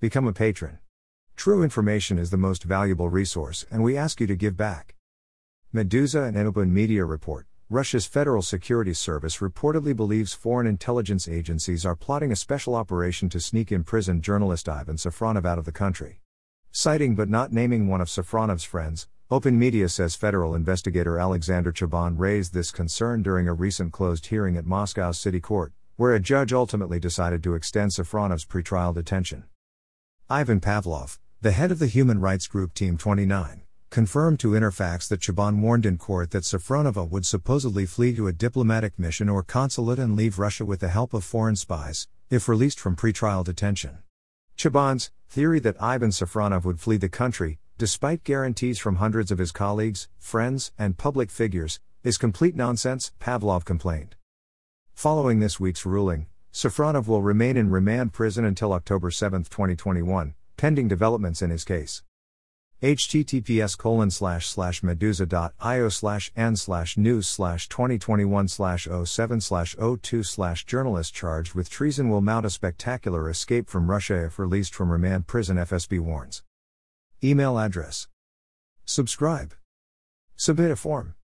Become a patron. True information is the most valuable resource, and we ask you to give back. Meduza and Open Media report. Russia's Federal Security Service reportedly believes foreign intelligence agencies are plotting a special operation to sneak imprisoned journalist Ivan Safronov out of the country. Citing but not naming one of Safronov's friends, Open Media says federal investigator Alexander Chaban raised this concern during a recent closed hearing at Moscow's city court, where a judge ultimately decided to extend Safronov's pretrial detention. Ivan Pavlov, the head of the human rights group Team 29, confirmed to Interfax that Chaban warned in court that Safronova would supposedly flee to a diplomatic mission or consulate and leave Russia with the help of foreign spies, if released from pretrial detention. Chaban's theory that Ivan Safronov would flee the country, despite guarantees from hundreds of his colleagues, friends, and public figures, is complete nonsense, Pavlov complained. Following this week's ruling, Safronov will remain in remand prison until October 7, 2021, pending developments in his case. https://meduza.io/n/news/2021/07/02/journalist charged with treason will mount a spectacular escape from Russia if released from remand prison, FSB warns. Email address. Subscribe. Submit a form.